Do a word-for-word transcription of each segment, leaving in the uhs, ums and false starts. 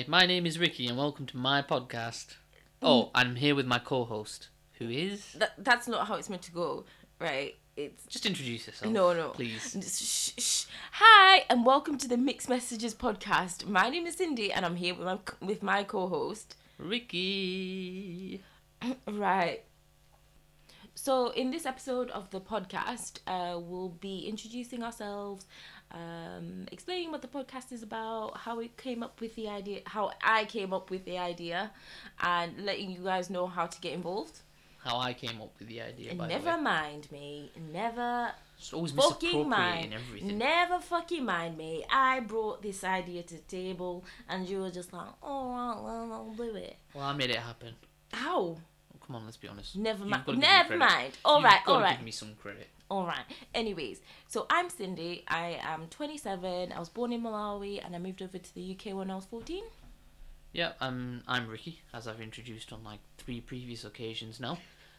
Hi, my name is Ricky and welcome to my podcast. Oh, and I'm here with my co-host, who is... That, that's not how it's meant to go, right? It's Just introduce yourself. No, no. Please. Shh, shh. Hi, and welcome to the Mixed Messages Podcast. My name is Cindy and I'm here with my, with my co-host... Ricky. Right. So, in this episode of the podcast, uh, we'll be introducing ourselves... Um, explaining what the podcast is about, how it came up with the idea, how I came up with the idea, and letting you guys know how to get involved. How I came up with the idea, by Never the way. mind me. Never it's always fucking mind. Everything. Never fucking mind me. I brought this idea to the table, and you were just like, oh, I'll, I'll do it. Well, I made it happen. How? Oh, come on, let's be honest. Never mind. Never mind. All right, all right. You've got to give me some credit. All right. Anyways, so I'm Cindy. I am twenty-seven. I was born in Malawi and I moved over to the U K when I was fourteen. Yeah, um, I'm Ricky, as I've introduced on like three previous occasions now.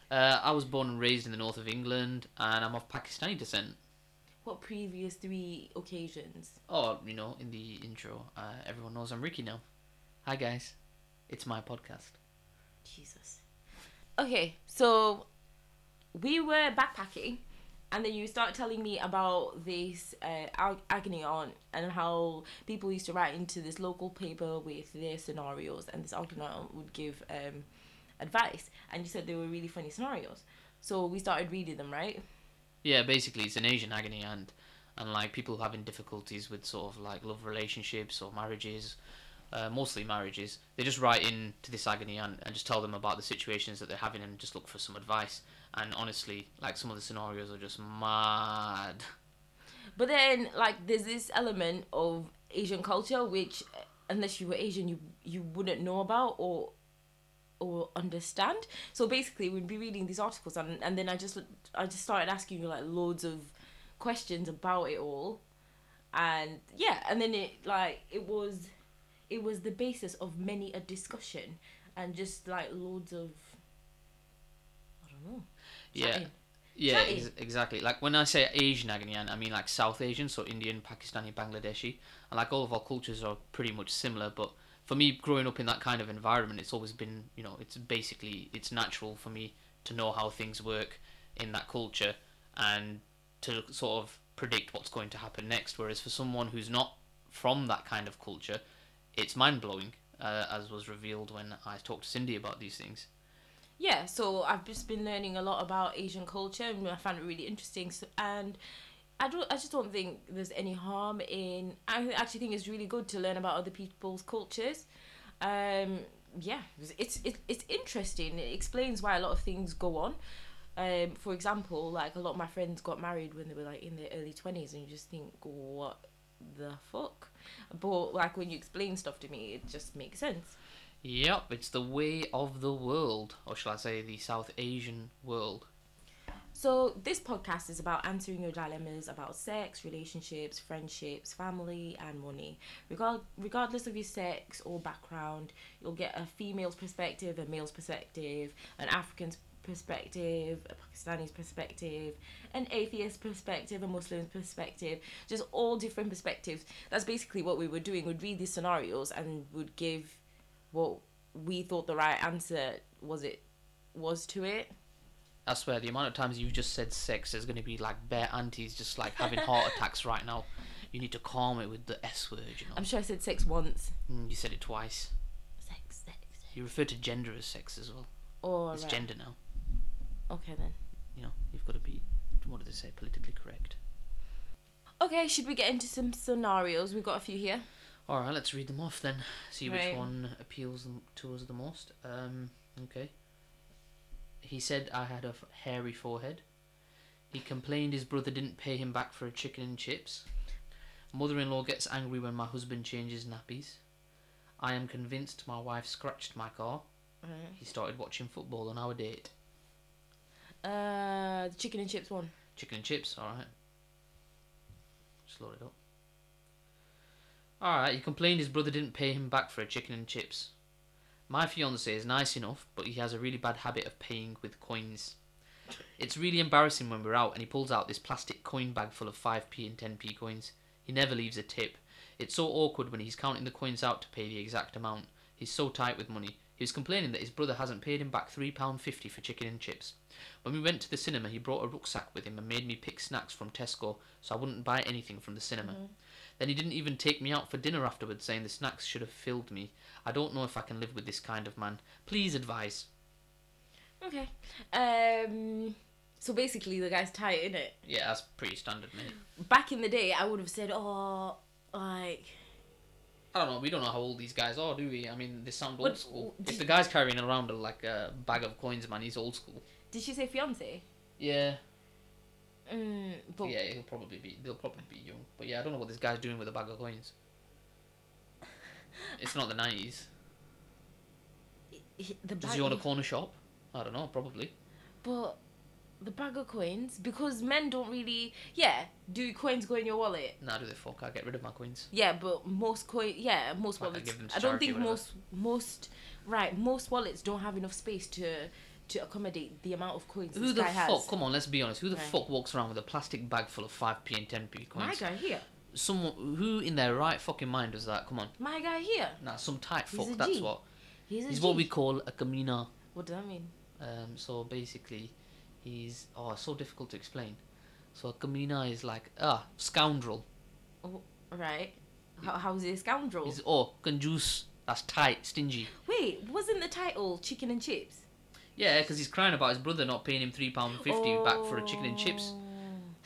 Uh, I was born and raised in the north of England and I'm of Pakistani descent. What previous three occasions? Oh, you know, in the intro, uh, everyone knows I'm Ricky now. Hi, guys. It's my podcast. Jesus. Okay, so we were backpacking. And then you start telling me about this uh, agony aunt and how people used to write into this local paper with their scenarios, and this agony aunt would give um, advice. And you said they were really funny scenarios. So we started reading them, right? Yeah, basically it's an Asian agony aunt, and like people having difficulties with sort of like love relationships or marriages, uh, mostly marriages. They just write in to this agony aunt and just tell them about the situations that they're having and just look for some advice. And honestly, like, some of the scenarios are just mad. But then, like, there's this element of Asian culture, which, unless you were Asian, you you wouldn't know about or or understand. So basically, we'd be reading these articles, and, and then I just I just started asking you, like, loads of questions about it all. And, yeah, and then it, like, it was, it was the basis of many a discussion and just, like, loads of... Oh, yeah, in? yeah, ex- exactly. Like when I say Asian agony aunt, I mean like South Asian, so Indian, Pakistani, Bangladeshi, and like all of our cultures are pretty much similar. But for me, growing up in that kind of environment, it's always been, you know, it's basically it's natural for me to know how things work in that culture and to sort of predict what's going to happen next. Whereas for someone who's not from that kind of culture, it's mind blowing, uh, as was revealed when I talked to Cindy about these things. Yeah, so I've just been learning a lot about Asian culture and I found it really interesting. So, and I don't, I just don't think there's any harm in... I actually think it's really good to learn about other people's cultures. Um, yeah, it's, it's it's interesting. It explains why a lot of things go on. Um, for example, like a lot of my friends got married when they were like in their early twenties and you just think, what the fuck? But like when you explain stuff to me, it just makes sense. Yep, it's the way of the world, or shall I say the South Asian world. So this podcast is about answering your dilemmas about sex, relationships, friendships, family and money. Regard- regardless of your sex or background, you'll get a female's perspective, a male's perspective, an African's perspective, a Pakistani's perspective, an atheist's perspective, a Muslim's perspective, just all different perspectives. That's basically what we were doing. We'd read these scenarios and would give... what we thought the right answer was it was to it. I swear, the amount of times you've just said sex, there's going to be like bare aunties just like having heart attacks right now. You need to calm it with the S word, you know. I'm sure I said sex once. Mm, you said it twice. Sex, sex, sex. You refer to gender as sex as well. Oh, it's right. Gender now. Okay, then. You know, you've got to be, what do they say, politically correct. Okay, should we get into some scenarios? We've got a few here. Alright, let's read them off then. See which right. one appeals to us the most. Um, okay. He said I had a hairy forehead. He complained his brother didn't pay him back for a chicken and chips. Mother-in-law gets angry when my husband changes nappies. I am convinced my wife scratched my car. Right. He started watching football on our date. Uh, the chicken and chips one. Chicken and chips, alright. Just load it up. Alright, he complained his brother didn't pay him back for a chicken and chips. My fiancé is nice enough, but he has a really bad habit of paying with coins. It's really embarrassing when we're out and he pulls out this plastic coin bag full of five p and ten p coins. He never leaves a tip. It's so awkward when he's counting the coins out to pay the exact amount. He's so tight with money. He was complaining that his brother hasn't paid him back three pounds fifty for chicken and chips. When we went to the cinema, he brought a rucksack with him and made me pick snacks from Tesco so I wouldn't buy anything from the cinema. Mm. Then he didn't even take me out for dinner afterwards, saying the snacks should have filled me. I don't know if I can live with this kind of man. Please advise. Okay. Um... So basically, the guy's tight, isn't it? Yeah, that's pretty standard, mate. Back in the day, I would have said, oh, like... I don't know, we don't know how old these guys are, do we? I mean, they sound old school. If the guy's carrying around a, like a bag of coins, man, he's old school. Did she say fiancé? Yeah. Mm, but... Yeah, he'll probably be, they'll probably be young. But yeah, I don't know what this guy's doing with a bag of coins. It's not the nineties. The bag... Does he own a corner shop? I don't know, probably. But... The bag of coins, because men don't really, yeah, do coins go in your wallet? Nah, do they fuck? I get rid of my coins. Yeah, but most coin, yeah, most like wallets. I, give them to I don't think most, most, right, most wallets don't have enough space to to accommodate the amount of coins Who this the guy fuck? Has. Come on, let's be honest. Who the right. fuck walks around with a plastic bag full of five p and ten p coins? My guy here. Someone who in their right fucking mind does that? Come on. My guy here. Nah, some tight fuck. He's a that's G. what. He's, a he's G. what we call a Kamina. What does that mean? Um. So basically. He's oh so difficult to explain. So a Kamina is like ah scoundrel. Oh right. How how is he a scoundrel? He's oh conjuice. That's tight, stingy. Wait, wasn't the title chicken and chips? Yeah, because he's crying about his brother not paying him three pound fifty oh. back for a chicken and chips.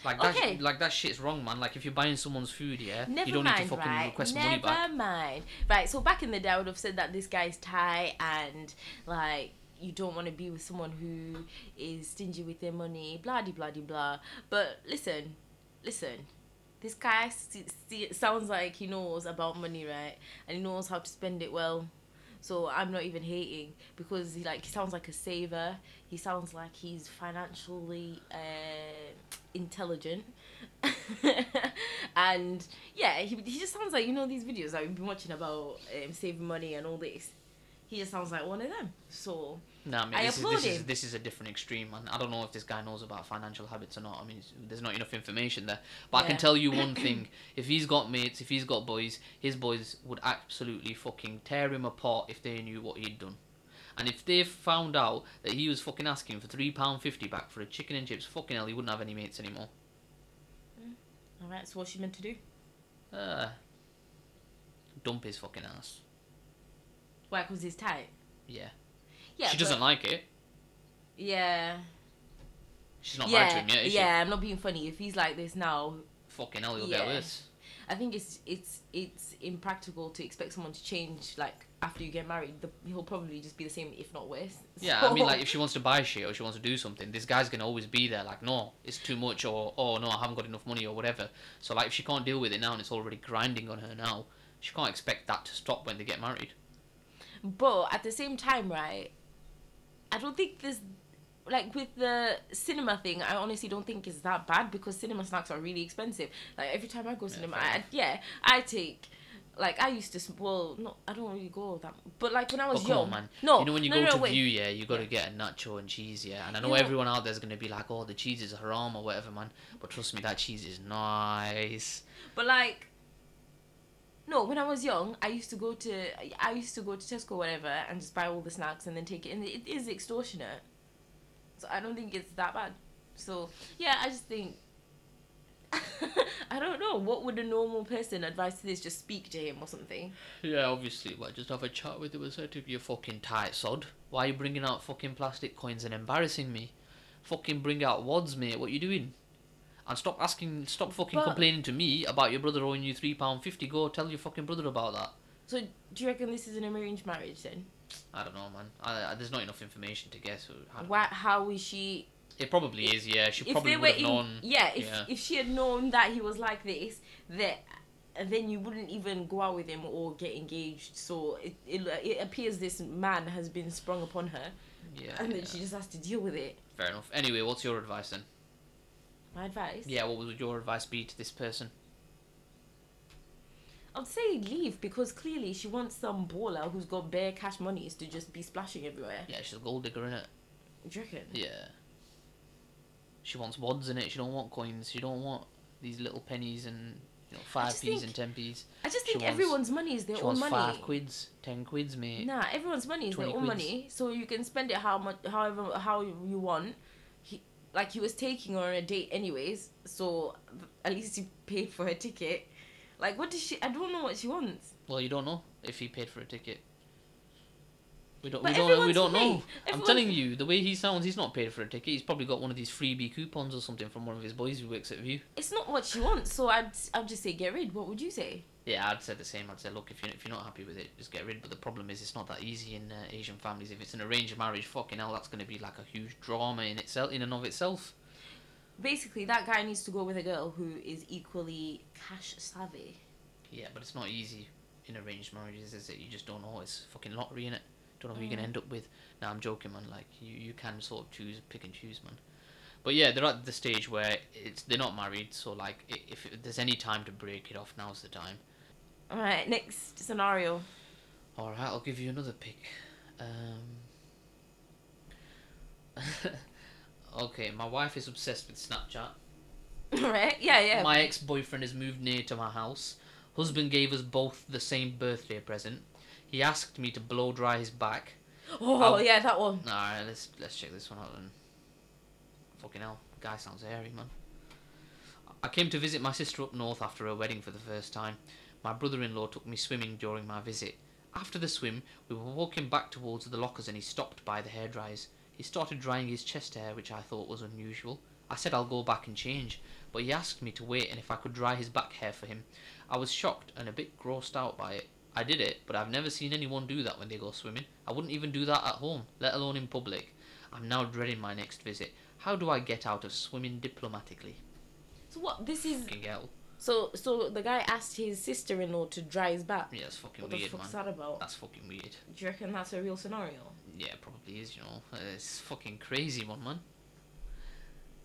Like that, okay. like that shit's wrong, man. Like if you're buying someone's food, yeah, Never you don't mind, need to fucking right? request Never money back. Never mind. Right. So back in the day, I would have said that this guy's tight and like. You don't want to be with someone who is stingy with their money, blah de blah de blah. But listen, listen, this guy st- st- sounds like he knows about money, right? And he knows how to spend it well. So I'm not even hating because he like he sounds like a saver. He sounds like he's financially uh, intelligent, and yeah, he he just sounds like you know these videos that we've been watching about um, saving money and all this. He just sounds like one of them. So nah, mate, I this applaud is, this him. Is, this is a different extreme, man. I don't know if this guy knows about financial habits or not. I mean, there's not enough information there. But yeah. I can tell you one thing. If he's got mates, if he's got boys, his boys would absolutely fucking tear him apart if they knew what he'd done. And if they found out that he was fucking asking for three pounds fifty back for a chicken and chips, fucking hell, he wouldn't have any mates anymore. Mm. All right, so what's she meant to do? Uh, dump his fucking ass. Why? Because he's tight? Yeah. Yeah. She doesn't but... like it. Yeah. She's not yeah, married to him yet, is yeah, she? Yeah, I'm not being funny. If he's like this now... Fucking hell, he'll yeah. get worse. I think it's it's it's impractical to expect someone to change, like, after you get married. The, he'll probably just be the same, if not worse. Yeah, so... I mean, like, if she wants to buy shit or she wants to do something, this guy's going to always be there, like, no, it's too much, or, oh, no, I haven't got enough money, or whatever. So, like, if she can't deal with it now and it's already grinding on her now, she can't expect that to stop when they get married. But at the same time, right, I don't think this, like with the cinema thing, I honestly don't think it's that bad because cinema snacks are really expensive. Like every time I go to yeah, cinema, I, yeah, I take, like I used to, well, no, I don't really go that, but like when I was oh, come young. On, man. No, you know when you no, go no, to wait. View, yeah, you got to get a nacho and cheese, yeah. And I know you everyone know, out there's going to be like, oh, the cheese is haram or whatever, man. But trust me, that cheese is nice. But like. No, when I was young, I used to go to I used to go to Tesco or whatever and just buy all the snacks and then take it. And it is extortionate, so I don't think it's that bad. So yeah, I just think I don't know what would a normal person advise to this. Just speak to him or something. Yeah, obviously, but just have a chat with him and say to you fucking tight sod. Why are you bringing out fucking plastic coins and embarrassing me? Fucking bring out wads, mate. What are you doing? And stop asking, stop fucking but, complaining to me about your brother owing you three pounds fifty. Go tell your fucking brother about that. So, do you reckon this is an arranged marriage then? I don't know, man. I, I, there's not enough information to guess. Why, how is she... It probably if, is, yeah. She probably would have known... Yeah if, yeah, if she had known that he was like this, that, then you wouldn't even go out with him or get engaged. So, it, it, it appears this man has been sprung upon her. Yeah. And yeah. then she just has to deal with it. Fair enough. Anyway, what's your advice then? My advice? Yeah, what would your advice be to this person? I'd say leave, because clearly she wants some baller who's got bare cash monies to just be splashing everywhere. Yeah, she's a gold digger, innit? Do you reckon? Yeah. She wants wads, innit? She don't want coins. She don't want these little pennies and know, five p's and ten p's. I just think she everyone's wants, money is their she own wants money. Five quids, ten quids, mate. Nah, everyone's money is their own quids. money, so you can spend it how much, however, how you want. He, like he was taking her on a date anyways, so at least he paid for her ticket. Like, what does she? I don't know what she wants. Well, you don't know if he paid for a ticket. We don't. But we don't. We don't know. Everyone's... I'm telling you, the way he sounds, he's not paid for a ticket. He's probably got one of these freebie coupons or something from one of his boys who works at View. It's not what she wants, so I'd I'd just say get rid. What would you say? Yeah, I'd say the same. I'd say, look, if you if you're not happy with it, just get rid. But the problem is, it's not that easy in uh, Asian families. If it's an arranged marriage, fucking hell, that's going to be like a huge drama in itself, in and of itself. Basically, that guy needs to go with a girl who is equally cash savvy. Yeah, but it's not easy in arranged marriages, is it? You just don't know. It's fucking lottery, innit? Don't know who mm. you're gonna end up with. Now I'm joking, man. Like you, you can sort of choose, pick and choose, man. But yeah, they're at the stage where it's they're not married, so like if, if there's any time to break it off, now's the time. All right, next scenario. All right, I'll give you another pick. Um... okay, my wife is obsessed with Snapchat. All right. Yeah, yeah. My ex-boyfriend has moved near to my house. Husband gave us both the same birthday present. He asked me to blow dry his back. Oh, I'll... yeah, that one. Alright, let's let's check this one out then. Fucking hell, guy sounds hairy, man. I came to visit my sister up north after her wedding for the first time. My brother-in-law took me swimming during my visit. After the swim, we were walking back towards the lockers and he stopped by the hairdryers. He started drying his chest hair, which I thought was unusual. I said I'll go back and change, but he asked me to wait and if I could dry his back hair for him. I was shocked and a bit grossed out by it. I did it, but I've never seen anyone do that when they go swimming. I wouldn't even do that at home, let alone in public. I'm now dreading my next visit. How do I get out of swimming diplomatically? So what, this is... Fucking hell. So, so the guy asked his sister-in-law to dry his back? Yeah, that's fucking what weird, man. What the fuck's man. that about? That's fucking weird. Do you reckon that's a real scenario? Yeah, it probably is, you know. It's fucking crazy one, man.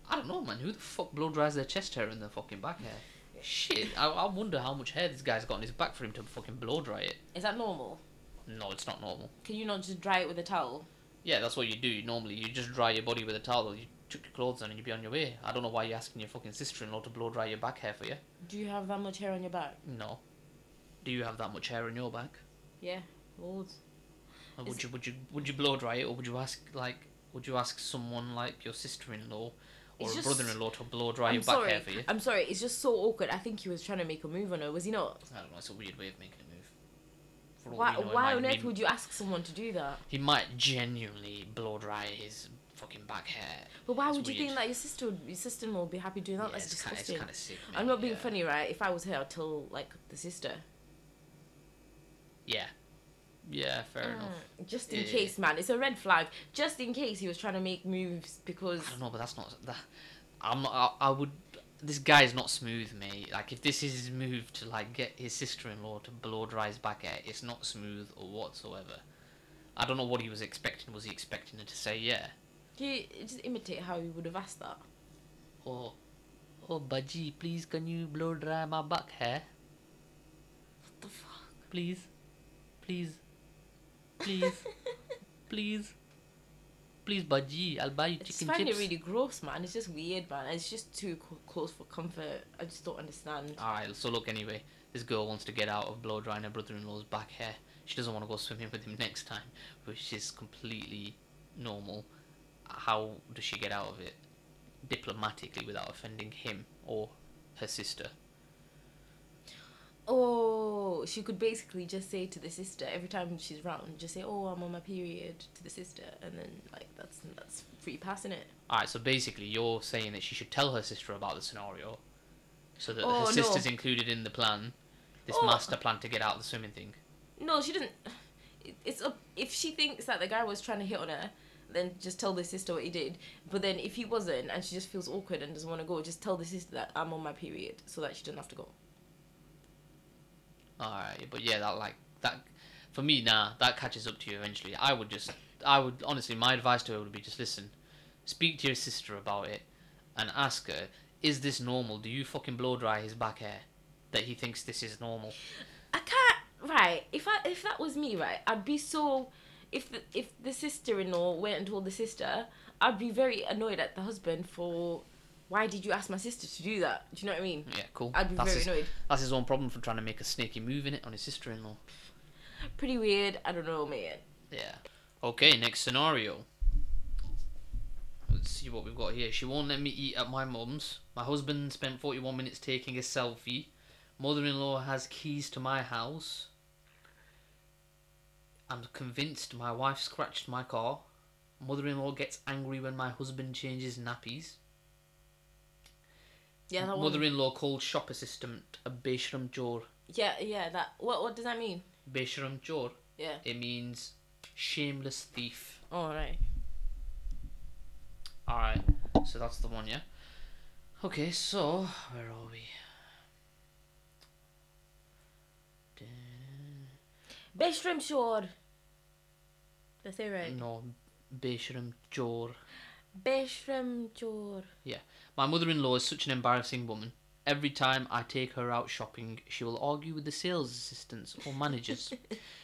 I don't know, man. Who the fuck blow dries their chest hair and their fucking back hair? Shit, I, I wonder how much hair this guy's got on his back for him to fucking blow dry it. Is that normal? No, it's not normal. Can you not just dry it with a towel? Yeah, that's what you do. Normally, you just dry your body with a towel. You took your clothes on and you'd be on your way. I don't know why you're asking your fucking sister-in-law to blow dry your back hair for you. Do you have that much hair on your back? No. Do you have that much hair on your back? Yeah, loads. Would Is you would you would you blow dry it, or would you ask like would you ask someone like your sister-in-law? Or it's a just, brother-in-law to blow dry I'm your back sorry. hair for you. I'm sorry, it's just so awkward. I think he was trying to make a move on her, was he not? I don't know, it's a weird way of making a move. For all why we know, why on earth mean... would you ask someone to do that? He might genuinely blow dry his fucking back hair. But why it's would weird. you think that your sister would, your sister-in-law would be happy doing that? Yeah, That's it's disgusting. Kind of, it's kind of sick, I'm not being yeah. funny, right? If I was her, I'd tell, like, the sister. Yeah. Yeah, fair uh, enough. Just in yeah, case, yeah. man, it's a red flag. Just in case he was trying to make moves because. I don't know, but that's not that. I'm not. I, I would. This guy's not smooth, mate. Like, if this is his move to like get his sister-in-law to blow dry his back hair, it's not smooth or whatsoever. I don't know what he was expecting. Was he expecting her to say yeah? Can you just imitate how he would have asked that? Oh, oh, Baji, please, can you blow dry my back hair? What the fuck? Please, please. Please, please, please, Baji, I'll buy you chicken chips. I just find chips. it really gross, man. It's just weird, man. It's just too co- close for comfort. I just don't understand. Alright, so look, anyway, this girl wants to get out of blow drying her brother-in-law's back hair. She doesn't want to go swimming with him next time, which is completely normal. How does she get out of it? Diplomatically, without offending him or her sister. Oh, she could basically just say to the sister every time she's round, just say, "Oh, I'm on my period," to the sister, and then like that's that's free pass, innit? All right, so basically you're saying that she should tell her sister about the scenario, so that oh, her sister's no. included in the plan, this oh. master plan to get out of the swimming thing. No, she doesn't. It's a, if she thinks that the guy was trying to hit on her, then just tell the sister what he did. But then if he wasn't, and she just feels awkward and doesn't want to go, just tell the sister that I'm on my period, so that she doesn't have to go. Alright, but yeah, that like that for me, nah, that catches up to you eventually. I would just, I would honestly, my advice to her would be just listen, speak to your sister about it, and ask her, is this normal? Do you fucking blow dry his back hair? That he thinks this is normal. I can't. Right, if I if that was me, right, I'd be so. If the, if the sister-in-law went and told the sister, I'd be very annoyed at the husband for why did you ask my sister to do that? Do you know what I mean? Yeah, cool. I'd be that's very his, annoyed. That's his own problem for trying to make a sneaky move in it on his sister-in-law. Pretty weird. I don't know, man. Yeah. Okay, next scenario. Let's see what we've got here. She won't let me eat at my mum's. My husband spent forty-one minutes taking a selfie. Mother-in-law has keys to my house. I'm convinced my wife scratched my car. Mother-in-law gets angry when my husband changes nappies. Yeah, that mother-in-law one... called shop assistant a Beshram Chor. Yeah, yeah, that. What What does that mean? Beshram Chor. Yeah. It means shameless thief. Oh, right. Alright, so that's the one, yeah? Okay, so, where are we? Beshram Chor. Did I say right? No, Beshram Chor. Beshram Chor. Yeah. My mother-in-law is such an embarrassing woman. Every time I take her out shopping, she will argue with the sales assistants or managers.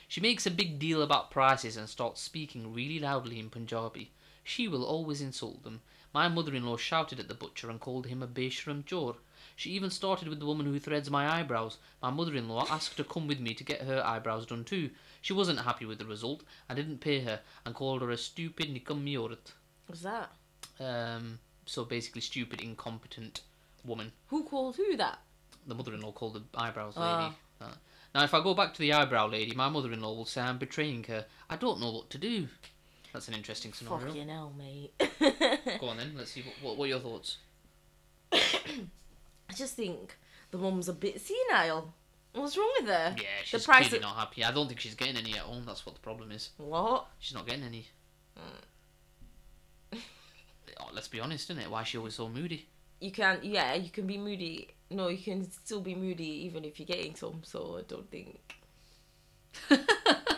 She makes a big deal about prices and starts speaking really loudly in Punjabi. She will always insult them. My mother-in-law shouted at the butcher and called him a Beshram Chor. She even started with the woman who threads my eyebrows. My mother-in-law asked to come with me to get her eyebrows done too. She wasn't happy with the result. I didn't pay her and called her a stupid Nikam Yorath. What's that? Um, so basically stupid, incompetent woman. Who called who that? The mother-in-law called the eyebrows lady. Uh. Now if I go back to the eyebrow lady, my mother-in-law will say I'm betraying her. I don't know what to do. That's an interesting scenario. Fucking hell, mate. Go on then, let's see, what, what, what are your thoughts? I just think the mum's a bit senile. What's wrong with her? Yeah, she's the price clearly of... not happy. I don't think she's getting any at home, that's what the problem is. What? She's not getting any. Mm. Oh, let's be honest, isn't it? Why is she always so moody? You can, yeah, you can be moody. No, you can still be moody even if you're getting some, so I don't think...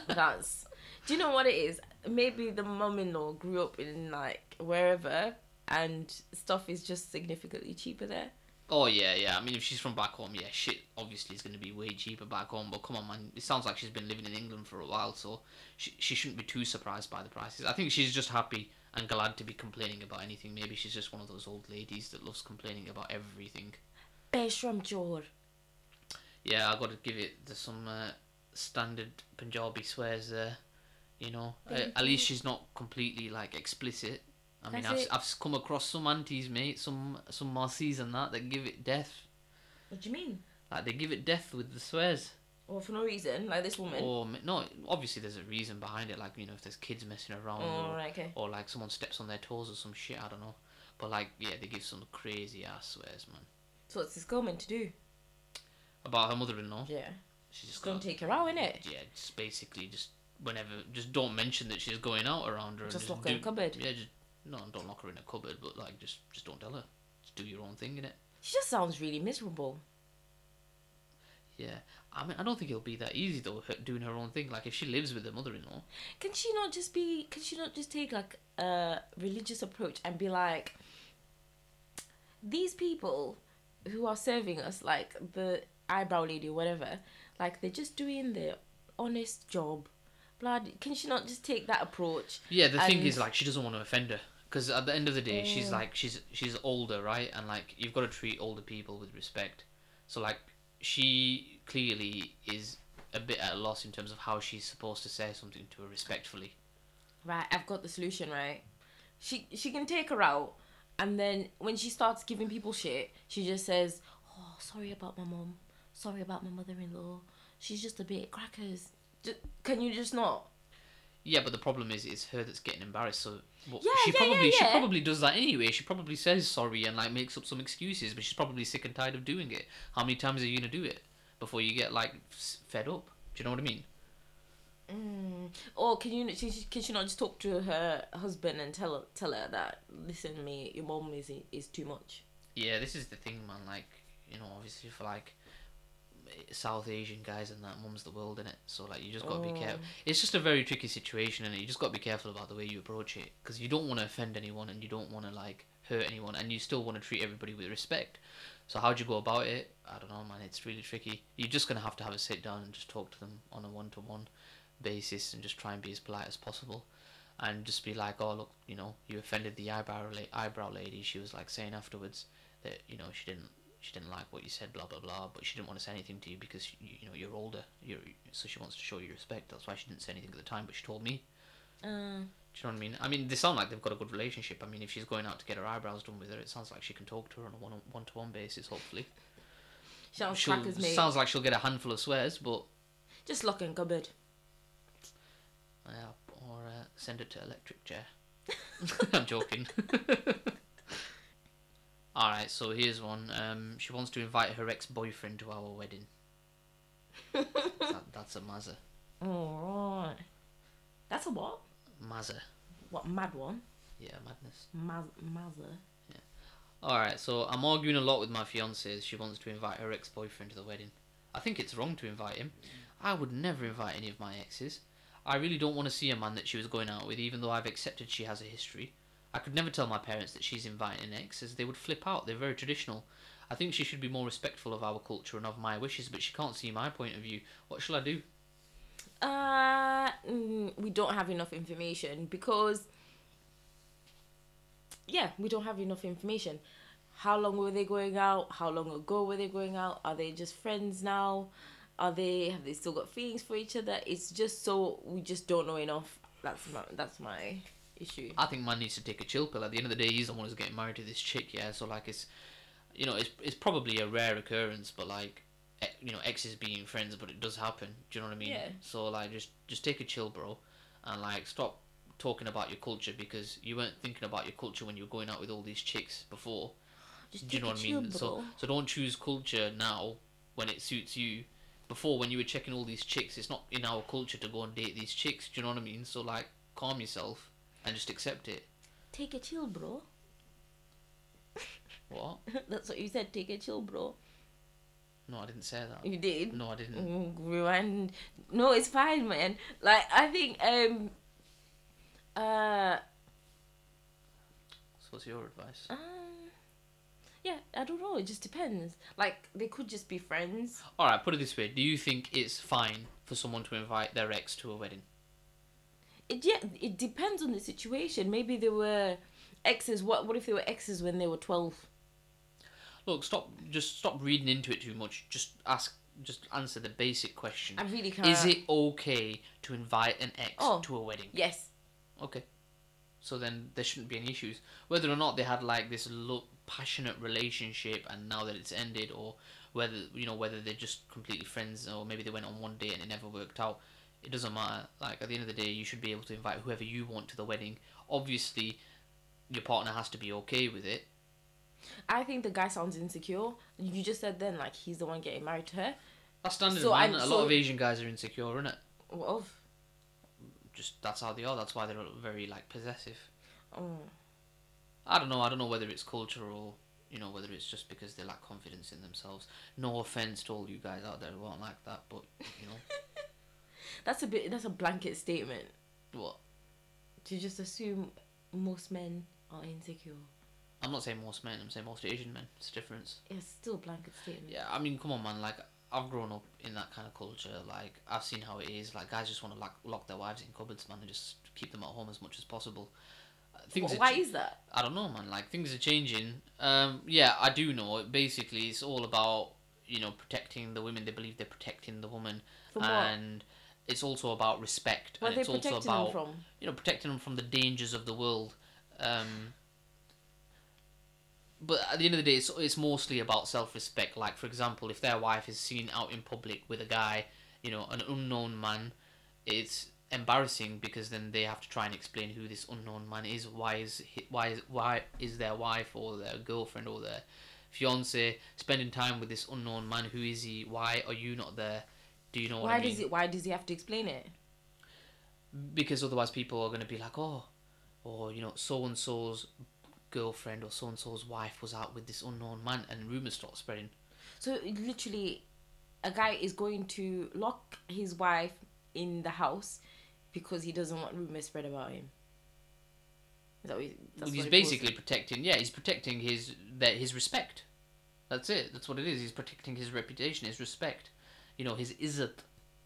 that's... Do you know what it is? Maybe the mum-in-law grew up in, like, wherever, and stuff is just significantly cheaper there. Oh, yeah, yeah. I mean, if she's from back home, yeah, shit obviously is going to be way cheaper back home. But come on, man. It sounds like she's been living in England for a while, so she she shouldn't be too surprised by the prices. I think she's just happy and glad to be complaining about anything. Maybe she's just one of those old ladies that loves complaining about everything. Beshram Chor. Yeah, I've got to give it some uh, standard Punjabi swears there. You know, at, at least she's not completely, like, explicit. I mean, I've, I've come across some aunties, mate, some some marcies and that, that give it death. What do you mean? Like, they give it death with the swears. Or for no reason, like this woman? Or, no, obviously there's a reason behind it, like, you know, if there's kids messing around. Oh, or, right, okay. Or, like, someone steps on their toes or some shit, I don't know. But, like, yeah, they give some crazy-ass swears, man. So what's this girl meant to do? About her mother-in-law? Yeah. She's just going to take her out, innit? Yeah, just basically just... Whenever, just don't mention that she's going out around her. Just, and just lock her do, in a cupboard. Yeah, just no, don't lock her in a cupboard. But like, just, just don't tell her. Just do your own thing, innit? She just sounds really miserable. Yeah, I mean, I don't think it'll be that easy though. Her, doing her own thing, like if she lives with her mother-in-law. Can she not just be? Can she not just take like a religious approach and be like, these people who are serving us, like the eyebrow lady or whatever, like they're just doing their honest job. Blood, can she not just take that approach? Yeah, the and... thing is, like, she doesn't want to offend her. Because at the end of the day, mm. she's, like, she's she's older, right? And, like, you've got to treat older people with respect. So, like, she clearly is a bit at a loss in terms of how she's supposed to say something to her respectfully. Right, I've got the solution, right? She, she can take her out, and then when she starts giving people shit, she just says, oh, sorry about my mum. Sorry about my mother-in-law. She's just a bit crackers. Can you just not? Yeah, but the problem is it's her that's getting embarrassed. So well, yeah, she yeah, probably yeah, yeah. she probably does that anyway. She probably says sorry and like makes up some excuses, but she's probably sick and tired of doing it. How many times are you gonna do it before you get like fed up? Do you know what I mean? Mm. Or can you can she not just talk to her husband and tell her, tell her that listen, me, your mom is is too much. Yeah, this is the thing, man. Like you know, obviously for like. South Asian guys and that mum's the world in it, so like you just gotta oh. be careful. It's just a very tricky situation, and you just gotta be careful about the way you approach it because you don't want to offend anyone and you don't want to like hurt anyone, and you still want to treat everybody with respect. So how do you go about it? I don't know, man. It's really tricky. You're just gonna have to have a sit down and just talk to them on a one to one basis and just try and be as polite as possible. and just be like, oh look, you know, you offended the eyebrow la- eyebrow lady. She was like saying afterwards that, you know, she didn't she didn't like what you said, blah blah blah, but she didn't want to say anything to you because you, you know, you're older, you're, so she wants to show you respect. That's why she didn't say anything at the time, but she told me. Uh, do you know what I mean? I mean, they sound like they've got a good relationship. I mean, if she's going out to get her eyebrows done with her, it sounds like she can talk to her on a one one to one basis. Hopefully, sounds crackers, mate. Sounds like she'll get a handful of swears, but just lock in cupboard. Yeah, or uh, send her to electric chair. I'm joking. All right, so here's one. Um, she wants to invite her ex-boyfriend to our wedding. that, that's a mazza. All right. That's a what? Mazza. What, mad one? Yeah, madness. Maz mazza. Yeah. Alright, so I'm arguing a lot with my fiancée. She wants to invite her ex-boyfriend to the wedding. I think it's wrong to invite him. I would never invite any of my exes. I really don't want to see a man that she was going out with, even though I've accepted she has a history. I could never tell my parents that she's inviting an ex, as they would flip out. They're very traditional. I think she should be more respectful of our culture and of my wishes, but she can't see my point of view. What shall I do? Uh, we don't have enough information because, yeah, we don't have enough information. How long were they going out? How long ago were they going out? Are they just friends now? Are they, have they still got feelings for each other? It's just, so we just don't know enough. That's my, that's my issue. I think man needs to take a chill pill. At the end of the day, he's the one who's getting married to this chick, yeah? So, like, it's, you know, it's it's probably a rare occurrence, but, like, you know, exes being friends, but it does happen. Do you know what I mean? Yeah. So, like, just just take a chill, bro, and, like, stop talking about your culture, because you weren't thinking about your culture when you were going out with all these chicks before. Just do you know what I mean? So, so don't choose culture now when it suits you. Before, when you were checking all these chicks, it's not in our culture to go and date these chicks. Do you know what I mean? So, like, calm yourself and just accept it. Take a chill, bro. What? That's what you said. Take a chill, bro. No, I didn't say that. You did? No, I didn't. Rewind. No, it's fine, man. Like, I think, um... Uh... So what's your advice? Um... Uh, yeah, I don't know. It just depends. Like, they could just be friends. Alright, put it this way. Do you think it's fine for someone to invite their ex to a wedding? It, yeah, it depends on the situation. Maybe they were exes. What, what if they were exes when they were twelve? Look, stop, just stop reading into it too much. Just ask, just answer the basic question. I really can't. Is it okay to invite an ex oh, to a wedding? Yes. Okay. So then there shouldn't be any issues. Whether or not they had like this lo- passionate relationship and now that it's ended, or whether, you know, whether they're just completely friends, or maybe they went on one date and it never worked out. It doesn't matter. Like, at the end of the day, you should be able to invite whoever you want to the wedding. Obviously, your partner has to be okay with it. I think the guy sounds insecure. You just said then, like, he's the one getting married to her. That's standard, so man. I, a so lot of Asian guys are insecure, innit? What of? Just, that's how they are. That's why they're very, like, possessive. Oh. I don't know. I don't know whether it's cultural, you know, whether it's just because they lack confidence in themselves. No offence to all you guys out there who aren't like that, but, you know. That's a bit, that's a blanket statement. What? To just assume most men are insecure. I'm not saying most men, I'm saying most Asian men. It's a difference. It's still a blanket statement. Yeah, I mean, come on, man. Like, I've grown up in that kind of culture. Like, I've seen how it is. Like, guys just want to lock, lock their wives in cupboards, man, and just keep them at home as much as possible. Uh, things. Well, why ch- is that? I don't know, man. Like, things are changing. Um, yeah, I do know. Basically, it's all about, you know, protecting the women. They believe they're protecting the woman. From what? And it's also about respect. What and are they it's protecting also about, them from? You know, protecting them from the dangers of the world. Um... But at the end of the day, it's it's mostly about self-respect. Like, for example, if their wife is seen out in public with a guy, you know, an unknown man, it's embarrassing because then they have to try and explain who this unknown man is. Why is he, why is why is their wife or their girlfriend or their fiance spending time with this unknown man? Who is he? Why are you not there? Do you know what why I mean? Why does it? Why does he have to explain it? Because otherwise, people are gonna be like, oh, or you know, so and so's girlfriend or so and so's wife was out with this unknown man, and rumors start spreading. So literally, a guy is going to lock his wife in the house because he doesn't want rumors spread about him. Is that what he, that's well, he's what basically protecting. Yeah, he's protecting his that his respect. That's it. That's what it is. He's protecting his reputation, his respect. You know, his izzat.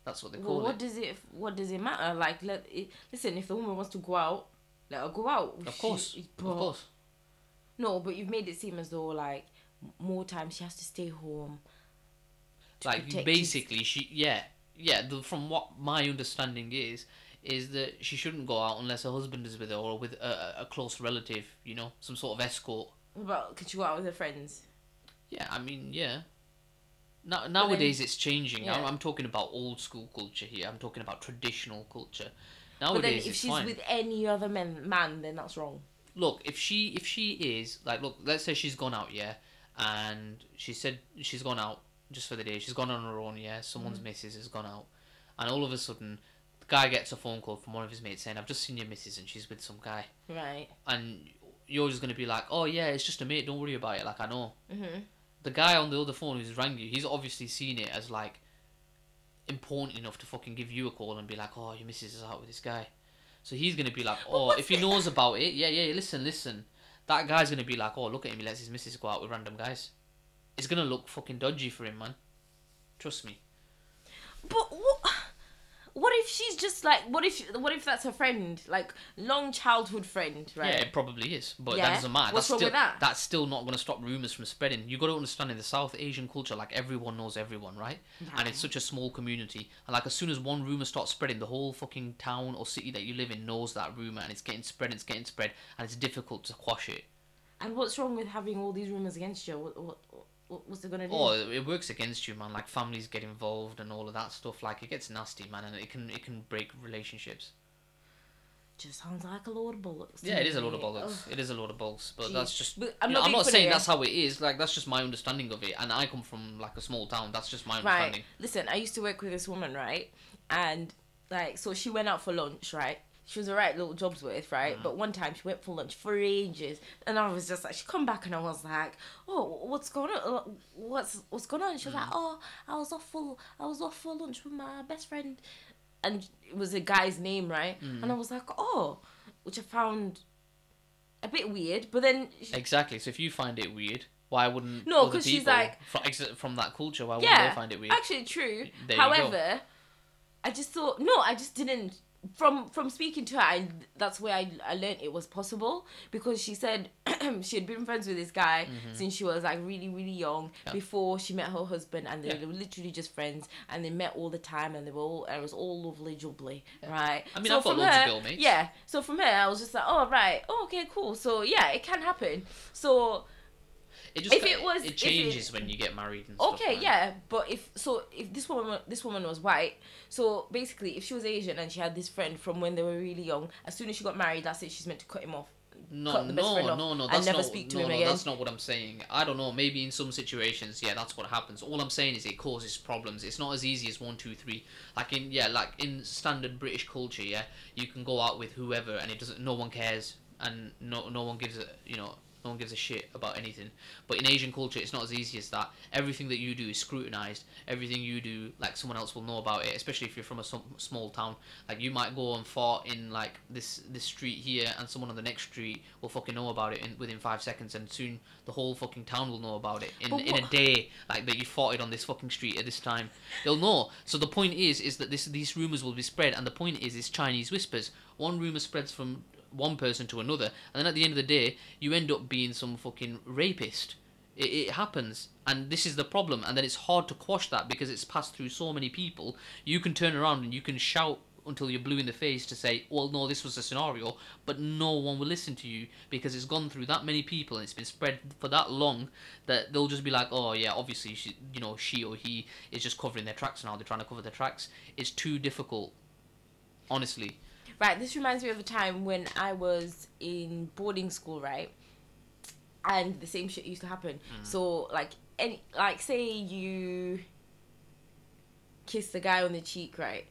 That's what they call well, what it. What does it? What does it matter? Like, let it, listen. If the woman wants to go out, let her go out. Of she, course, but, of course. No, but you've made it seem as though like more time she has to stay home. To like basically, his... she yeah yeah. The, from what my understanding is, is that she shouldn't go out unless her husband is with her or with a, a close relative. You know, some sort of escort. What about could she go out with her friends? Yeah, I mean, yeah. Now, nowadays then, it's changing. Yeah. I'm, I'm talking about old school culture here. I'm talking about traditional culture. Nowadays, but then if it's she's fine. With any other men, man, then that's wrong. Look, if she if she is like, look, let's say she's gone out, yeah, and she said she's gone out just for the day. She's gone on her own, yeah. Someone's mm. missus has gone out, and all of a sudden, the guy gets a phone call from one of his mates saying, "I've just seen your missus, and she's with some guy." Right. And you're just gonna be like, "Oh yeah, it's just a mate. Don't worry about it. Like I know." Mm-hmm. The guy on the other phone who's rang you, he's obviously seen it as, like, important enough to fucking give you a call and be like, oh, your missus is out with this guy. So he's going to be like, oh, if he knows about it, yeah, yeah, listen, listen. That guy's going to be like, oh, look at him, he lets his missus go out with random guys. It's going to look fucking dodgy for him, man. Trust me. But what... What if she's just like, what if what if that's her friend? Like, long childhood friend, right? Yeah, it probably is, but yeah. That doesn't matter. What's that's wrong still, with that? That's still not going to stop rumours from spreading. You've got to understand, in the South Asian culture, like, everyone knows everyone, right? Yeah. And it's such a small community. And, like, as soon as one rumour starts spreading, the whole fucking town or city that you live in knows that rumour, and it's getting spread, and it's getting spread, and it's difficult to quash it. And what's wrong with having all these rumours against you? What, what, What's it gonna do? Oh, it works against you, man. Like, families get involved and all of that stuff. Like, it gets nasty, man, and it can it can break relationships. Just sounds like a load of bollocks. Yeah, it is a load of bollocks. It is a load of bollocks, but Jeez. That's just. But I'm you know, not, I'm not saying that's how it is. Like, that's just my understanding of it. And I come from like a small town. That's just my understanding. Right. Listen, I used to work with this woman, right? And like, so she went out for lunch, right? She was alright, little jobs with, right? Mm. But one time she went for lunch for ages, and I was just like, she come back and I was like, oh, what's going on? What's what's going on? She was mm. like, oh, I was off for I was off for lunch with my best friend, and it was a guy's name, right? Mm. And I was like, oh, which I found a bit weird. But then she... exactly. So if you find it weird, why wouldn't no? Because she's like from, from that culture. Why yeah, wouldn't they find it weird? Actually, true. There However, I just thought no, I just didn't. From from speaking to her, I, that's where I, I learned it was possible, because she said she had been friends with this guy mm-hmm. since she was like really, really young yeah. before she met her husband, and they, yeah. they were literally just friends, and they met all the time, and they were all, and it was all lovely jubbly, yeah. right? I mean, so I've got loads of girl mates. Yeah, so from her, I was just like, oh, right, oh, okay, cool. So, yeah, it can happen. So... It just if it was, it changes it, when you get married and stuff. Okay, right? yeah, but if so, if this woman this woman was white, so basically, if she was Asian and she had this friend from when they were really young, as soon as she got married, that's it. She's meant to cut him off. No, cut the best no, friend off no, no, that's and never not, speak to no, him no, again. That's not what I'm saying. I don't know. Maybe in some situations, yeah, that's what happens. All I'm saying is it causes problems. It's not as easy as one, two, three. Like in yeah, like in standard British culture, yeah, you can go out with whoever, and it doesn't. No one cares, and no, no one gives a you know. No one gives a shit about anything. But in Asian culture, it's not as easy as that. Everything that you do is scrutinized. Everything you do, like, someone else will know about it, especially if you're from a small town. Like, you might go and fart in, like, this this street here, and someone on the next street will fucking know about it in, within five seconds, and soon the whole fucking town will know about it in, in a day, like, that you farted on this fucking street at this time. They'll know. So the point is, is that this these rumors will be spread, and the point is, it's Chinese whispers. One rumor spreads from... one person to another, and then at the end of the day you end up being some fucking rapist. It, it happens, and this is the problem, and then it's hard to quash that because it's passed through so many people. You can turn around and you can shout until you're blue in the face to say, well, no, this was a scenario, but no one will listen to you because it's gone through that many people and it's been spread for that long that they'll just be like, oh yeah, obviously she, you know, she or he is just covering their tracks now, they're trying to cover their tracks. It's too difficult, honestly. Right, this reminds me of a time when I was in boarding school, right? And the same shit used to happen. Mm. So, like, any, like, say you kiss the guy on the cheek, right?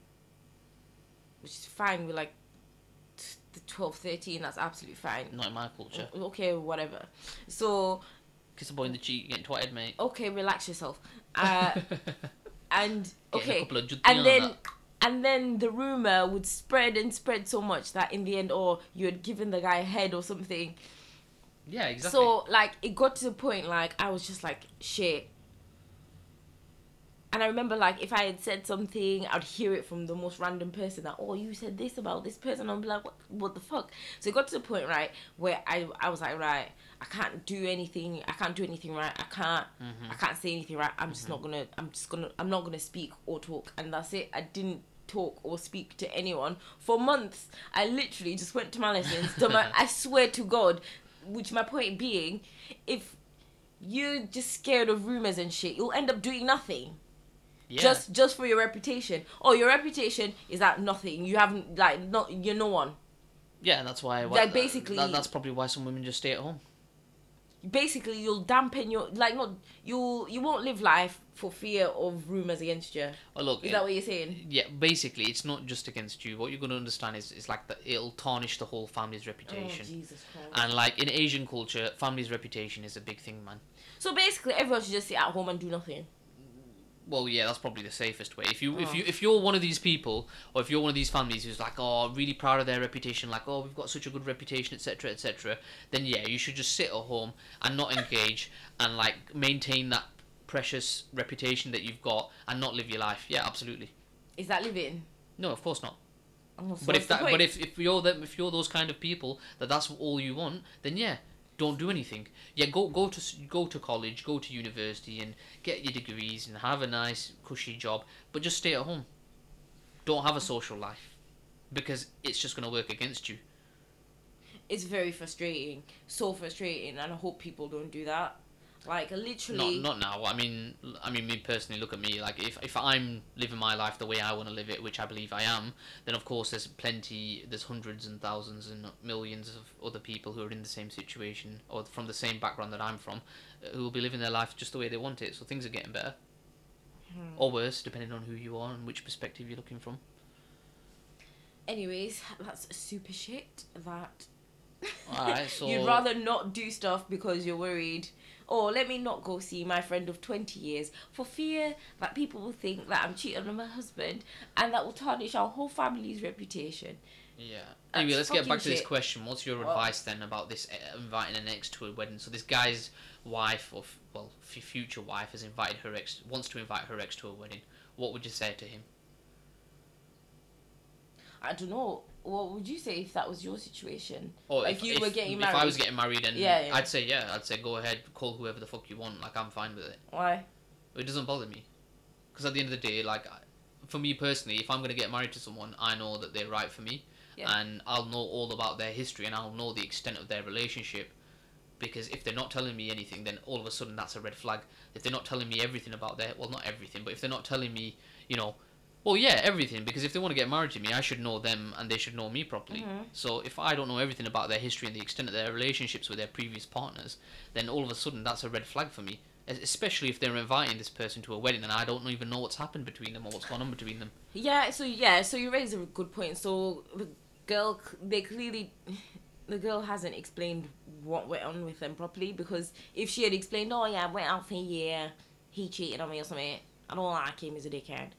Which is fine. We're, like, t- the twelve, thirteen. That's absolutely fine. Not in my culture. O- okay, whatever. So... kiss a boy in the cheek, you're getting twatted, mate. Okay, relax yourself. Uh, and, okay. And then... That. And then the rumour would spread and spread so much that in the end, or you had given the guy a head or something. Yeah, exactly. So, like, it got to the point, like, I was just like, shit. And I remember, like, if I had said something, I'd hear it from the most random person that, oh, you said this about this person. I'd be like, what, what the fuck? So it got to the point, right, where I, I was like, right, I can't do anything. I can't do anything right. I can't, mm-hmm. I can't say anything right. I'm mm-hmm. just not going to, I'm just going to, I'm not going to speak or talk. And that's it. I didn't talk or speak to anyone for months. I literally just went to my lessons. So my, I swear to God, which my point being, if you're just scared of rumors and shit, you'll end up doing nothing. Yeah. Just just for your reputation. Oh, your reputation is that nothing. You haven't, like, not, you're no one. Yeah, and that's why... What, like, basically... That, that's probably why some women just stay at home. Basically, you'll dampen your... Like, not... You'll, you won't live life for fear of rumours against you. Oh, look... Is it, that what you're saying? Yeah, basically, it's not just against you. What you're going to understand is, it's like, the, it'll tarnish the whole family's reputation. Oh, Jesus Christ. And, like, in Asian culture, family's reputation is a big thing, man. So, basically, everyone should just sit at home and do nothing. Well, yeah, that's probably the safest way. If you, oh. if you, if you're one of these people, or if you're one of these families who's like, oh, really proud of their reputation, like, oh, we've got such a good reputation, et cetera, et cetera, then yeah, you should just sit at home and not engage, and like maintain that precious reputation that you've got, and not live your life. Yeah, absolutely. Is that living? No, of course not. Oh, so but if that, but if if you're that, if you're those kind of people that that's all you want, then yeah. Don't do anything. Yeah, go go to go to college, go to university, and get your degrees and have a nice cushy job. But just stay at home. Don't have a social life, because it's just gonna work against you. It's very frustrating, so frustrating, and I hope people don't do that. Like literally. Not not now. I mean, I mean, me personally. Look at me. Like if if I'm living my life the way I want to live it, which I believe I am, then of course there's plenty, there's hundreds and thousands and millions of other people who are in the same situation or from the same background that I'm from, who will be living their life just the way they want it. So things are getting better, hmm. or worse, depending on who you are and which perspective you're looking from. Anyways, that's super shit. That. All right, so... You'd rather not do stuff because you're worried. Or let me not go see my friend of twenty years for fear that people will think that I'm cheating on my husband, and that will tarnish our whole family's reputation. Yeah. That's anyway, let's get back to shit. This question. What's your what? advice then about this uh, inviting an ex to a wedding? So this guy's wife, or f- well, f- future wife, has invited her ex, wants to invite her ex to a wedding. What would you say to him? I don't know. What would you say if that was your situation? Or like if you if, were getting married? If I was getting married, and yeah, yeah. I'd say, yeah, I'd say, go ahead, call whoever the fuck you want. Like, I'm fine with it. Why? It doesn't bother me. Because at the end of the day, like, for me personally, if I'm going to get married to someone, I know that they're right for me. Yeah. And I'll know all about their history, and I'll know the extent of their relationship. Because if they're not telling me anything, then all of a sudden that's a red flag. If they're not telling me everything about their... Well, not everything, but if they're not telling me, you know... Well, yeah, everything, because if they want to get married to me, I should know them and they should know me properly. Mm-hmm. So if I don't know everything about their history and the extent of their relationships with their previous partners, then all of a sudden that's a red flag for me, especially if they're inviting this person to a wedding and I don't even know what's happened between them or what's gone on between them. Yeah, so yeah, so you raise a good point. So the girl, they clearly... The girl hasn't explained what went on with them properly, because if she had explained, oh yeah, I went out for a year, he cheated on me or something, I don't like him, he's a dickhead.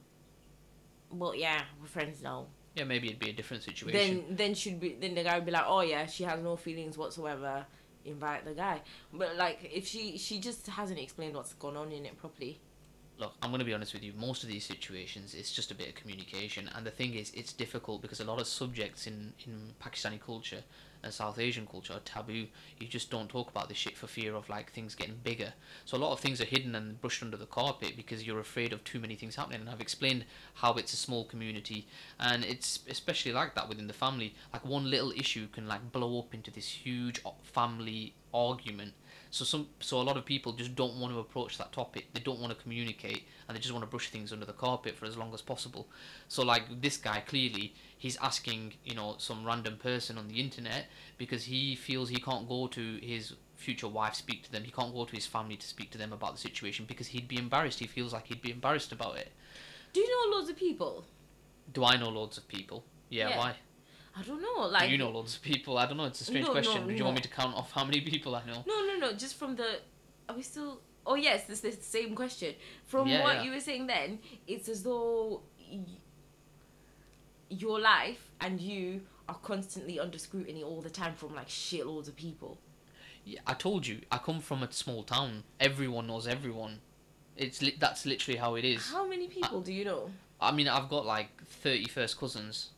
Well, yeah, we're friends now. Yeah, maybe it'd be a different situation. Then, then she'd be. Then the guy would be like, "Oh yeah, she has no feelings whatsoever." Invite the guy, but like, if she, she just hasn't explained what's gone on in it properly. Look, I'm gonna be honest with you. Most of these situations, it's just a bit of communication. And the thing is, it's difficult because a lot of subjects in in Pakistani culture and South Asian culture are taboo. You just don't talk about this shit for fear of like things getting bigger. So a lot of things are hidden and brushed under the carpet because you're afraid of too many things happening. And I've explained how it's a small community, and it's especially like that within the family. Like one little issue can like blow up into this huge family argument. So some, so a lot of people just don't want to approach that topic. They don't want to communicate, and they just want to brush things under the carpet for as long as possible. So like this guy, clearly he's asking, you know, some random person on the internet because he feels he can't go to his future wife, speak to them. He can't go to his family to speak to them about the situation because he'd be embarrassed. He feels like he'd be embarrassed about it. Do you know loads of people? Do I know loads of people? Yeah, yeah. Why? I don't know, like... Do you know loads of people? I don't know, it's a strange no, question. No, Do you no. want me to count off how many people I know? No, no, no, just from the... Are we still... Oh, yes, this is the same question. From yeah, what yeah. you were saying then, it's as though y- your life and you are constantly under scrutiny all the time from, like, shitloads of people. Yeah, I told you, I come from a small town. Everyone knows everyone. It's li- that's literally how it is. How many people I, do you know? I mean, I've got like thirty first cousins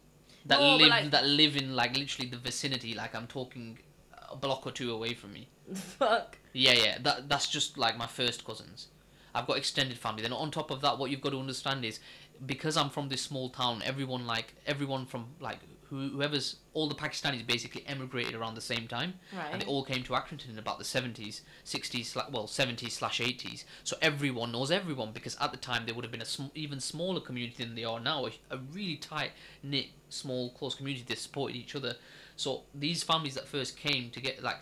that oh, live like... that live in like literally the vicinity. Like I'm talking a block or two away from me. Fuck. Yeah, yeah. That that's just like my first cousins. I've got extended family. Then on top of that, what you've got to understand is, because I'm from this small town, everyone like everyone from like who, whoever's all the Pakistanis basically emigrated around the same time, right. And they all came to Accrington in about the seventies, sixties, well seventies slash eighties. So everyone knows everyone, because at the time they would have been a sm- even smaller community than they are now, a, a really tight knit, small, close community that supported each other. So these families that first came to get like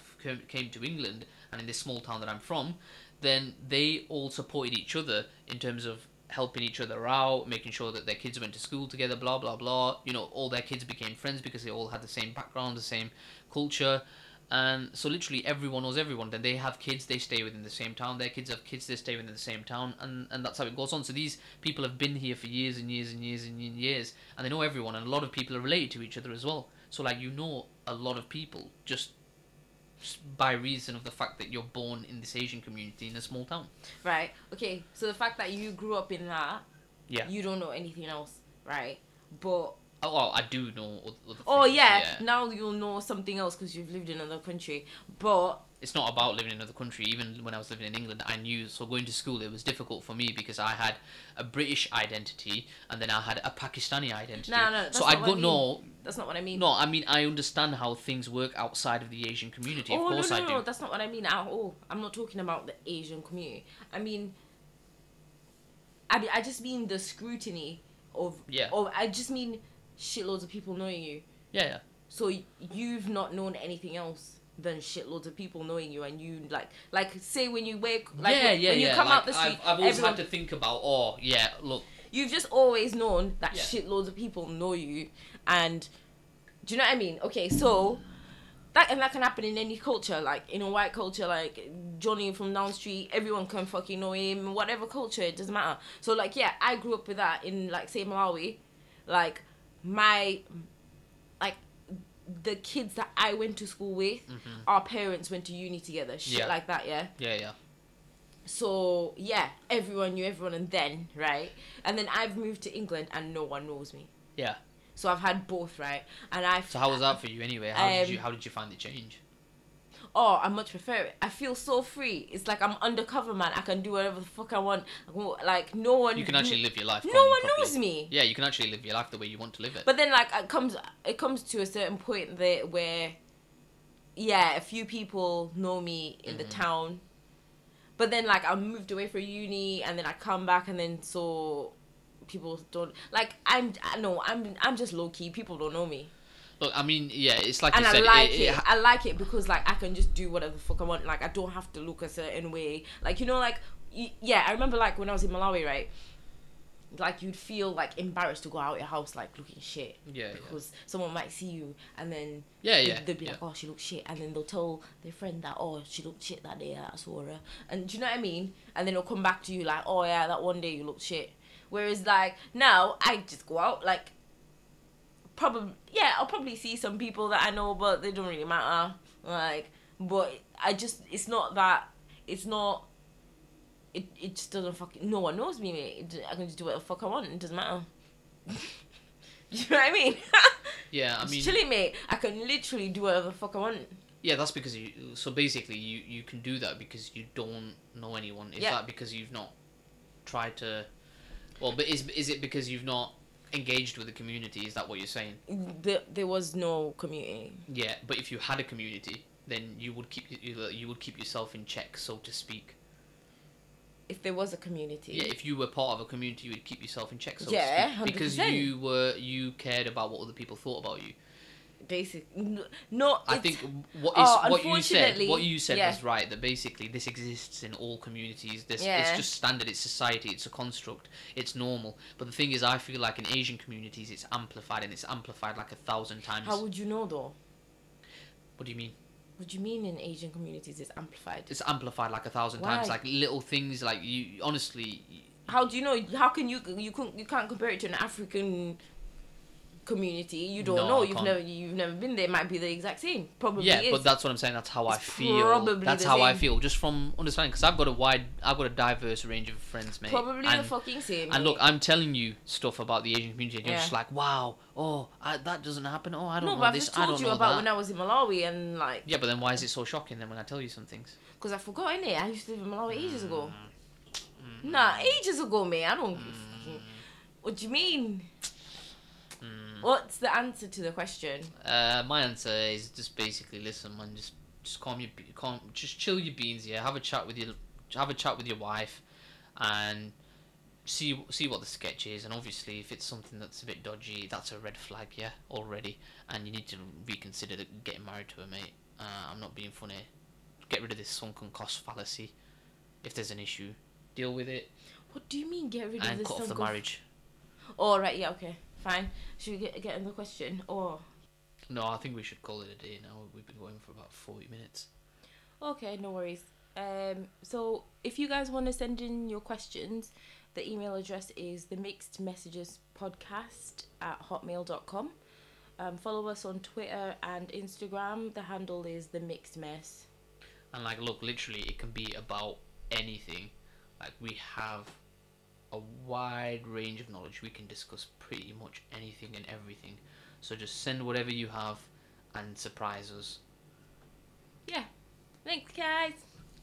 came to England and in this small town that I'm from, then they all supported each other in terms of helping each other out, making sure that their kids went to school together, blah, blah, blah. You know, all their kids became friends because they all had the same background, the same culture. And so literally everyone knows everyone. Then they have kids, they stay within the same town. Their kids have kids, they stay within the same town. And, and that's how it goes on. So these people have been here for years and years and years and years. And they know everyone. And a lot of people are related to each other as well. So, like, you know a lot of people just... by reason of the fact that you're born in this Asian community in a small town. Right. Okay. So the fact that you grew up in that, yeah, you don't know anything else, right? But oh, well, I do know. Other, other oh things, yeah. yeah. Now you'll know something else because you've lived in another country. But it's not about living in another country. Even when I was living in England, I knew. So going to school, it was difficult for me because I had a British identity and then I had a Pakistani identity. No, no. That's so not I don't know. That's not what I mean. No, I mean, I understand how things work outside of the Asian community. Oh, of course no, no, I do. No, that's not what I mean at all. I'm not talking about the Asian community. I mean, I, I just mean the scrutiny of... Yeah. Of, I just mean shitloads of people knowing you. Yeah, yeah. So you've not known anything else than shitloads of people knowing you, and you, like, like say when you wake... Like, yeah, when, yeah, when you yeah. come like, out the street... I've, I've always everyone... had to think about, oh, yeah, look... You've just always known that yeah. shitloads of people know you, and do you know what I mean? Okay, so that and that can happen in any culture, like in a white culture, like Johnny from down the street, everyone can fucking know him, whatever culture, it doesn't matter. So like, yeah, I grew up with that in like say Malawi, like my like the kids that I went to school with, mm-hmm. our parents went to uni together, shit yeah. like that, yeah. Yeah, yeah. So, yeah, everyone knew everyone and then, right? And then I've moved to England and no one knows me. Yeah. So I've had both, right? And I. So how was that for you anyway? How um, did you How did you find the change? Oh, I much prefer it. I feel so free. It's like I'm undercover, man. I can do whatever the fuck I want. Like, no one... You can actually live your life. No one properly. knows me. Yeah, you can actually live your life the way you want to live it. But then, like, it comes, it comes to a certain point there where, yeah, a few people know me in mm-hmm. the town. But then, like, I moved away for uni, and then I come back, and then so people don't like. I'm no, I'm I'm just low key. People don't know me. Look, I mean, yeah, it's like. And you said, I like it. it, it ha- I like it because like I can just do whatever the fuck I want. Like I don't have to look a certain way. Like you know, like y- yeah, I remember like when I was in Malawi, right? Like you'd feel like embarrassed to go out your house like looking shit. Yeah. Because yeah. someone might see you and then yeah, yeah, they'd be yeah. like, oh, she looks shit, and then they'll tell their friend that, oh, she looked shit that day, I saw her. And do you know what I mean? And then they'll come back to you like, oh yeah, that one day you looked shit. Whereas like now I just go out like probably yeah, I'll probably see some people that I know, but they don't really matter. Like but I just it's not that it's not It it just doesn't fucking... No one knows me, mate. I can just do whatever the fuck I want. It doesn't matter. Do you know what I mean? Yeah, I mean... It's chilly, mate. I can literally do whatever the fuck I want. Yeah, that's because you... So basically, you, you can do that because you don't know anyone. Is yeah. that because you've not tried to... Well, but is is it because you've not engaged with the community? Is that what you're saying? There, there was no community. Yeah, but if you had a community, then you would keep you, you would keep yourself in check, so to speak. If there was a community, yeah. If you were part of a community, you would keep yourself in check, so yeah, to speak, because you were you cared about what other people thought about you. Basically, no. I think what is oh, what you said. What you said yeah. was right. That basically this exists in all communities. This yeah. it's just standard. It's society. It's a construct. It's normal. But the thing is, I feel like in Asian communities, it's amplified and it's amplified like a thousand times. How would you know though? What do you mean? What do you mean in Asian communities it's amplified? It's amplified like a thousand Why? times, like little things, like you honestly. You, how do you know? How can you you can you can't compare it to an African community, you don't no, know. I you've can't. never you've never been there. It might be the exact same. Probably yeah, is. But that's what I'm saying. That's how it's I feel. Probably that's the how same. I feel just from understanding, because I've got a wide, I've got a diverse range of friends, mate. Probably and, the fucking same. And mate. look, I'm telling you stuff about the Asian community, and you're yeah. just like, wow, oh, I, that doesn't happen. Oh, I don't no, know but this. I've just told I don't you know about that. When I was in Malawi and like. Yeah, but then why is it so shocking then when I tell you some things? Because I forgot, innit? I used to live in Malawi mm. ages ago. Mm. Nah, ages ago, mate. I don't. Mm. Fucking... What do you mean? What's the answer to the question? Uh, my answer is just basically listen, man. Just, just calm your, calm, just chill your beans. Yeah, have a chat with your, have a chat with your wife, and see, see what the sketch is. And obviously, if it's something that's a bit dodgy, that's a red flag, yeah, already. And you need to reconsider getting married to a mate. Uh, I'm not being funny. Get rid of this sunken cost fallacy. If there's an issue, deal with it. What do you mean, get rid of and this cut off the marriage? Oh right, yeah, okay. Fine. Should we get get another question or? No, I think we should call it a day now. We've been going for about forty minutes. Okay, no worries. Um, so if you guys want to send in your questions, the email address is the mixed messages podcast at hotmail dot com. Um, follow us on Twitter and Instagram. The handle is the mixed mess. And like, look, literally, it can be about anything. Like we have a wide range of knowledge. We can discuss pretty much anything and everything, so just send whatever you have and surprise us. Yeah, thanks guys.